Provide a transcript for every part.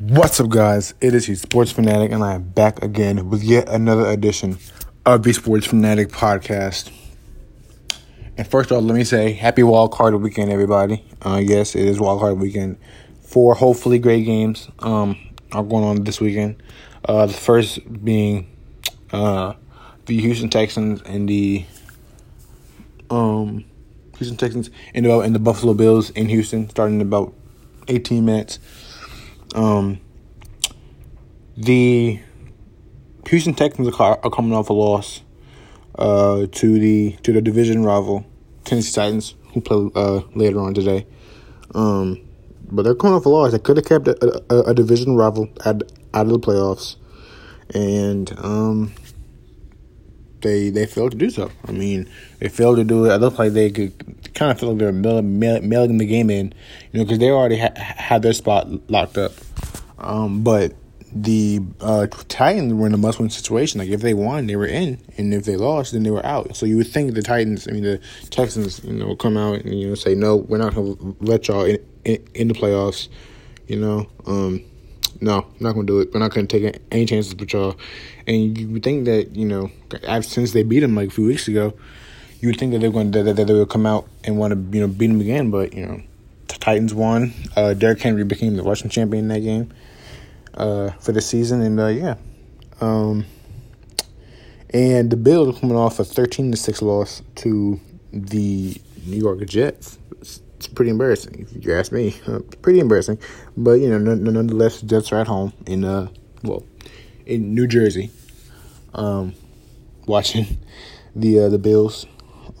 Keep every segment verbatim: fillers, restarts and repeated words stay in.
What's up, guys? It is your Sports Fanatic, and I am back again with yet another edition of the Sports Fanatic Podcast. And first off, let me say, happy wild card weekend, everybody. Uh, yes, it is wild card weekend. Four hopefully great games um, are going on this weekend. Uh, the first being uh, the Houston Texans and the um, Houston Texans and the, and the Buffalo Bills in Houston, starting in about eighteen minutes. Um, the Houston Texans are coming off a loss uh, to the to the division rival Tennessee Titans, who play uh, later on today. Um, but they're coming off a loss. They could have kept a, a, a division rival out, out of the playoffs, and um, they they failed to do so. I mean, they failed to do it. It looked like they could kind of feel like they're mailing, mailing the game in, you know, because they already ha- had their spot locked up. Um, but the uh, Titans were in a must-win situation. Like, if they won, they were in, and if they lost, then they were out. So you would think the Titans, I mean the Texans, you know, come out and, you know, say, no, we're not going to let y'all in, in in the playoffs. You know, um, no, not going to do it. We're not going to take any chances with y'all. And you would think that, you know, since they beat them like a few weeks ago, you would think that they're going to, that they would come out and want to, you know, beat them again. But, you know, the Titans won. Uh, Derrick Henry became the rushing champion in that game. Uh, for the season, and uh, yeah, um, and the Bills coming off a thirteen to six loss to the New York Jets. It's, it's pretty embarrassing, if you ask me. Uh, pretty embarrassing, but you know, n- nonetheless, the Jets are at home in uh, well, in New Jersey, um, watching the uh, the Bills,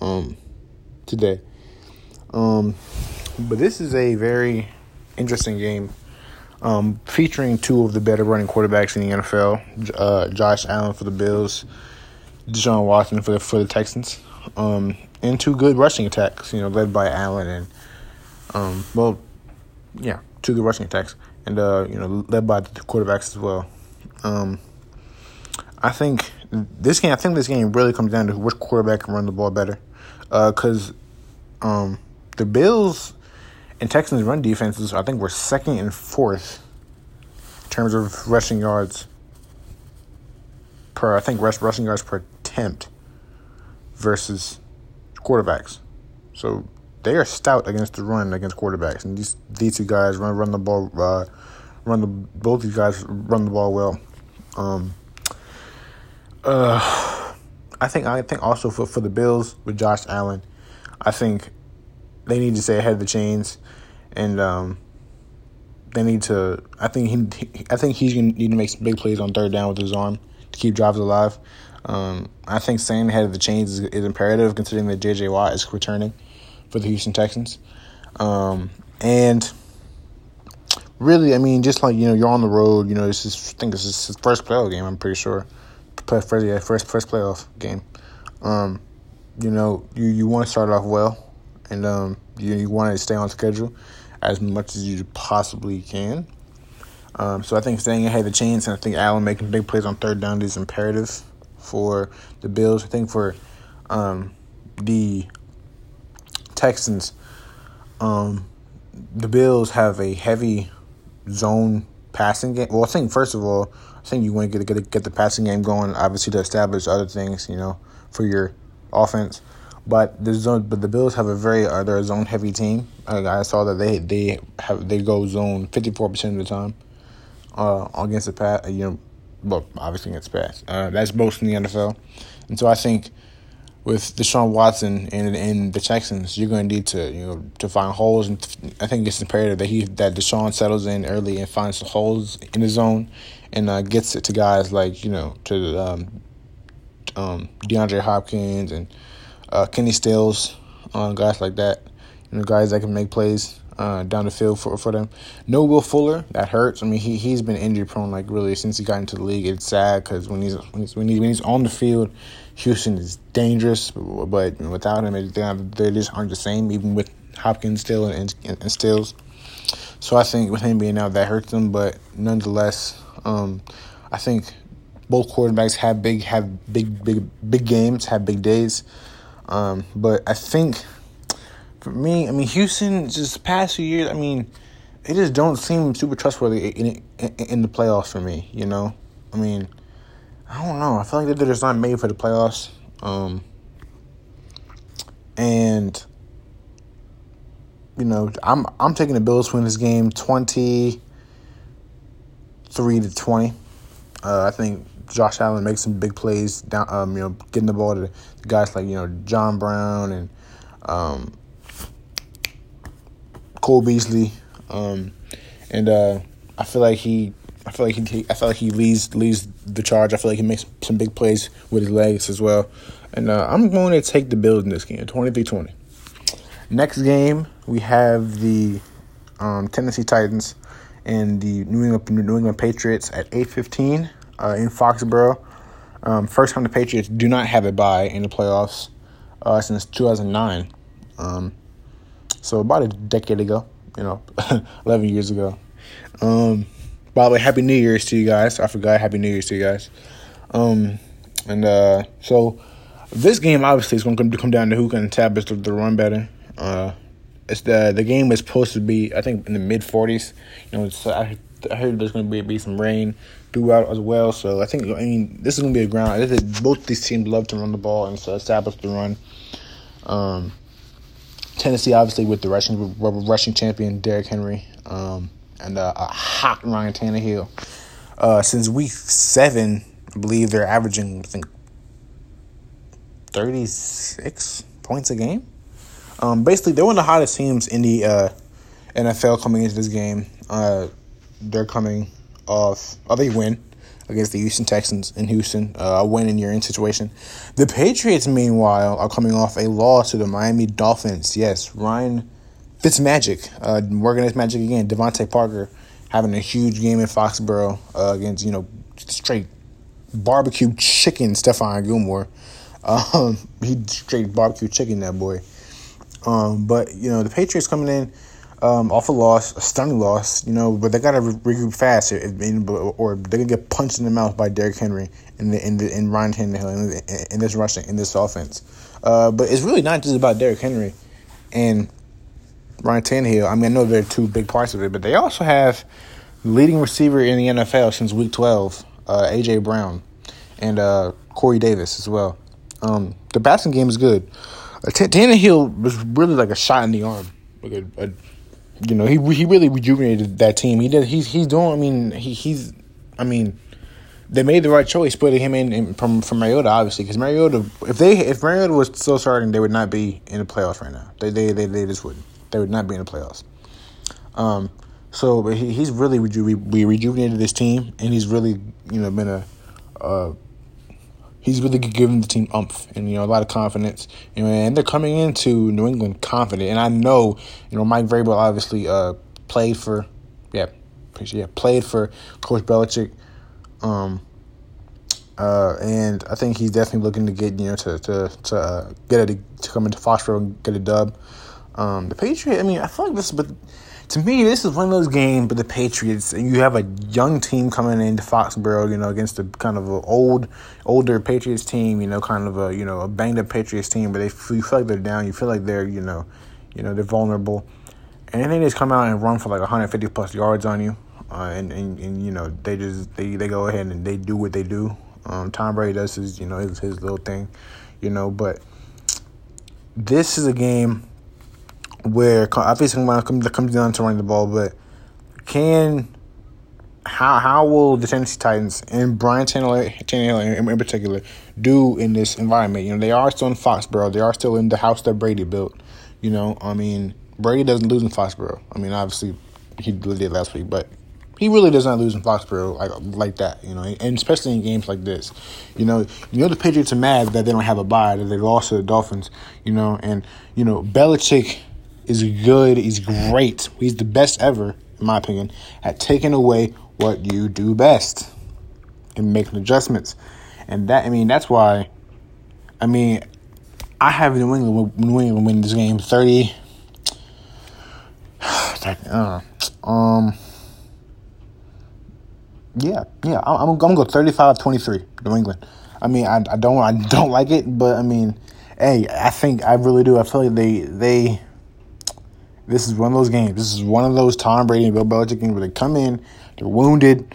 um, today, um, but this is a very interesting game. Um, featuring two of the better running quarterbacks in the N F L, uh, Josh Allen for the Bills, Deshaun Watson for the for the Texans, um, and two good rushing attacks, you know, led by Allen and, um, well, yeah, two good rushing attacks, and uh, you know, led by the quarterbacks as well. Um, I think this game, I think this game really comes down to which quarterback can run the ball better, uh, because, um, the Bills and Texans' run defenses, I think, were second and fourth in terms of rushing yards per, I think, rush, rushing yards per attempt versus quarterbacks. So they are stout against the run against quarterbacks, and these these two guys run run the ball, uh, run the both these guys run the ball well. Um, uh, I think I think also for for the Bills with Josh Allen, I think they need to stay ahead of the chains, and um, they need to. I think he. I think he's gonna need to make some big plays on third down with his arm to keep drives alive. Um, I think staying ahead of the chains is, is imperative, considering that J J Watt is returning for the Houston Texans, um, and really, I mean, just like, you know, you're on the road. You know, this is, I think this is his first playoff game. I'm pretty sure, first first first playoff game. Um, you know, you you want to start off well. And um, you, you want to stay on schedule as much as you possibly can. Um, so I think staying ahead of the chains, and I think Allen making big plays on third down is imperative for the Bills. I think for um, the Texans, um, the Bills have a heavy zone passing game. Well, I think, first of all, I think you want to get, get, get the passing game going, obviously, to establish other things, you know, for your offense. But the zone, but the Bills have a very uh, they're a zone heavy team. I, I saw that they they have they go zone fifty four percent of the time, uh, against the pass. You know, well, obviously against the pass. Uh, that's most in the N F L, and so I think with Deshaun Watson and and the Texans, you're going to need to you know to find holes, and th- I think it's imperative that he that Deshaun settles in early and finds the holes in the zone, and uh, gets it to guys like you know to um, um, DeAndre Hopkins and. Uh, Kenny Stills, uh, guys like that, you know, guys that can make plays uh, down the field for for them. No Will Fuller, that hurts. I mean, he he's been injury prone like really since he got into the league. It's sad because when he's when he's when he's on the field, Houston is dangerous. But without him, they just aren't the same. Even with Hopkins still and, and, and Stills, so I think with him being out, that hurts them. But nonetheless, um, I think both quarterbacks have big have big big big games, have big days. Um, but I think, for me, I mean, Houston, just the past few years, I mean, they just don't seem super trustworthy in, in, in the playoffs for me, you know? I mean, I don't know. I feel like they're just not made for the playoffs. Um, and, you know, I'm I'm taking the Bills to win this game twenty-three to twenty. Uh, I think Josh Allen makes some big plays down, um, you know, getting the ball to the guys like, you know, John Brown and um, Cole Beasley. Um, and uh, I feel like he, I feel like he, I feel like he leads leads the charge. I feel like he makes some big plays with his legs as well. And uh, I'm going to take the Bills in this game, twenty-three twenty. Next game, we have the um, Tennessee Titans and the New England New England Patriots at eight fifteen uh, in Foxborough. Um, first time the Patriots do not have a bye in the playoffs uh, since two thousand nine. Um, so about a decade ago. You know, eleven years ago. Um, by the way, Happy New Year's to you guys. I forgot Happy New Year's to you guys. Um, and uh, so this game obviously is going to come down to who can establish the, the run better. Uh, it's the the game is supposed to be, I think, in the mid forties. You know, it's, I, I heard there's going to be, be some rain throughout as well. So I think I mean this is going to be a ground. This is, both these teams love to run the ball and so establish the run. Um. Tennessee, obviously, with the rushing, rushing champion, Derrick Henry, um, and uh, a hot Ryan Tannehill. Uh, since week seven, I believe they're averaging, I think, thirty-six points a game. Um, basically, they're one of the hottest teams in the uh, N F L coming into this game. Uh, they're coming off of a win against the Houston Texans in Houston, uh, a win in your in situation. The Patriots, meanwhile, are coming off a loss to the Miami Dolphins. Yes, Ryan Fitzmagic, uh, working his magic again. Devontae Parker having a huge game in Foxborough uh, against, you know, straight barbecue chicken Stephon Gilmore. Um, he straight barbecue chicken, that boy. Um, but, you know, the Patriots coming in, Um, off a loss, a stunning loss, you know, but they gotta regroup fast, or, or they're gonna get punched in the mouth by Derrick Henry and the, and, the, and Ryan Tannehill in this rushing in this offense. Uh, but it's really not just about Derrick Henry and Ryan Tannehill. I mean, I know they're two big parts of it, but they also have the leading receiver in the N F L since Week twelve, uh, A J Brown, and uh, Corey Davis as well. Um, the passing game is good. Uh, T- Tannehill was really like a shot in the arm, like a, a You know, he he really rejuvenated that team. He did. He's he's doing. I mean, he he's. I mean, they made the right choice putting him in, in from from Mariota, obviously, because Mariota. If they if Mariota was still starting, they would not be in the playoffs right now. They they they, they just wouldn't. They would not be in the playoffs. Um. So, but he he's really reju we rejuvenated this team, and he's really you know been a. Uh, he's really given the team umph and, you know, a lot of confidence. You know, and they're coming into New England confident. And I know, you know, Mike Vrabel obviously uh, played for, yeah, yeah, played for Coach Belichick. Um, uh, and I think he's definitely looking to get, you know, to to, to uh, get it, to come into Foxborough and get a dub. Um, the Patriots, I mean, I feel like this, but to me, this is one of those games, but the Patriots, you have a young team coming into Foxborough, you know, against a kind of an old, older Patriots team, you know, kind of a, you know, a banged up Patriots team, but they you feel like they're down. You feel like they're, you know, you know, they're vulnerable. And they just come out and run for like one hundred fifty plus yards on you. Uh, and, and, and, you know, they just, they, they go ahead and they do what they do. Um, Tom Brady does his, you know, his, his little thing, you know, but this is a game where obviously it comes down to running the ball, but can how how will the Tennessee Titans and Brian Tannehill in, in particular do in this environment? You know, they are still in Foxborough. They are still in the house that Brady built. You know, I mean, Brady doesn't lose in Foxborough. I mean, obviously he did last week, but he really does not lose in Foxborough like like that. You know, and especially in games like this. You know, you know the Patriots are mad that they don't have a bye, that they lost to the Dolphins. You know, and you know Belichick is good. He's great. He's the best ever, in my opinion, at taking away what you do best and making adjustments. And that, I mean, that's why, I mean, I have New England, New England win this game thirty. Uh, um, yeah, yeah. I'm, I'm gonna go thirty-five twenty-three, New England. I mean, I, I don't, I don't like it, but I mean, hey, I think I really do. I feel like they, they. This is one of those games. This is one of those Tom Brady and Bill Belichick games where they come in, they're wounded,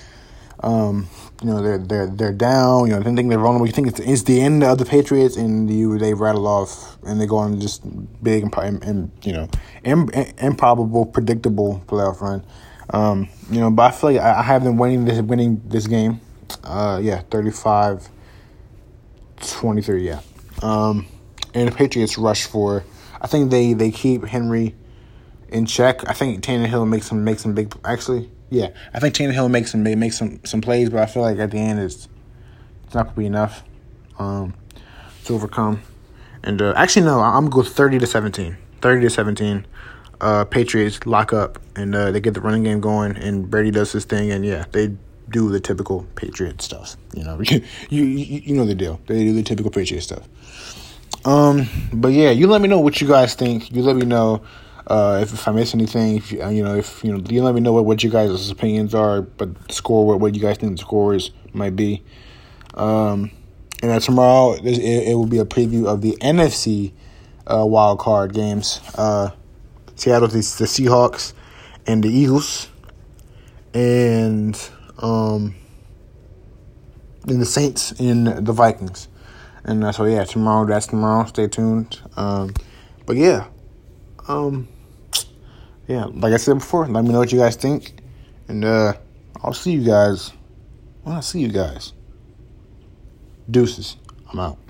um, you know, they're they're they're down. You know, they think they're vulnerable. You think it's it's the end of the Patriots, and you they rattle off and they go on just big and, and you know, im, improbable, predictable playoff run. Um, you know, but I feel like I, I have them winning this winning this game. Uh, yeah, thirty-five. twenty-three, yeah. Um, and the Patriots rush for, I think they, they keep Henry in check. I think Tannehill makes some makes some big, actually, yeah. I think Tannehill makes some makes some, some plays, but I feel like at the end it's, it's not going to be enough um, to overcome. And uh, actually, no, I'm going to go thirty to seventeen. thirty to seventeen. Uh, Patriots lock up, and uh, they get the running game going, and Brady does his thing, and yeah, they do the typical Patriot stuff, you know. you, you you know the deal. They do the typical Patriot stuff. Um, but yeah, you let me know what you guys think. You let me know uh, if, if I miss anything. If you, you know, if you know, you let me know what, what you guys' opinions are, but the score, what what you guys think the scores might be. Um, and uh, tomorrow it, it will be a preview of the N F C uh, wild card games. Uh, Seattle's the Seahawks and the Eagles, and Um, and the Saints and the Vikings. And uh, so, yeah, tomorrow, that's tomorrow. Stay tuned. Um, but, yeah. Um, yeah, like I said before, let me know what you guys think. And uh, I'll see you guys when I see you guys. Deuces. I'm out.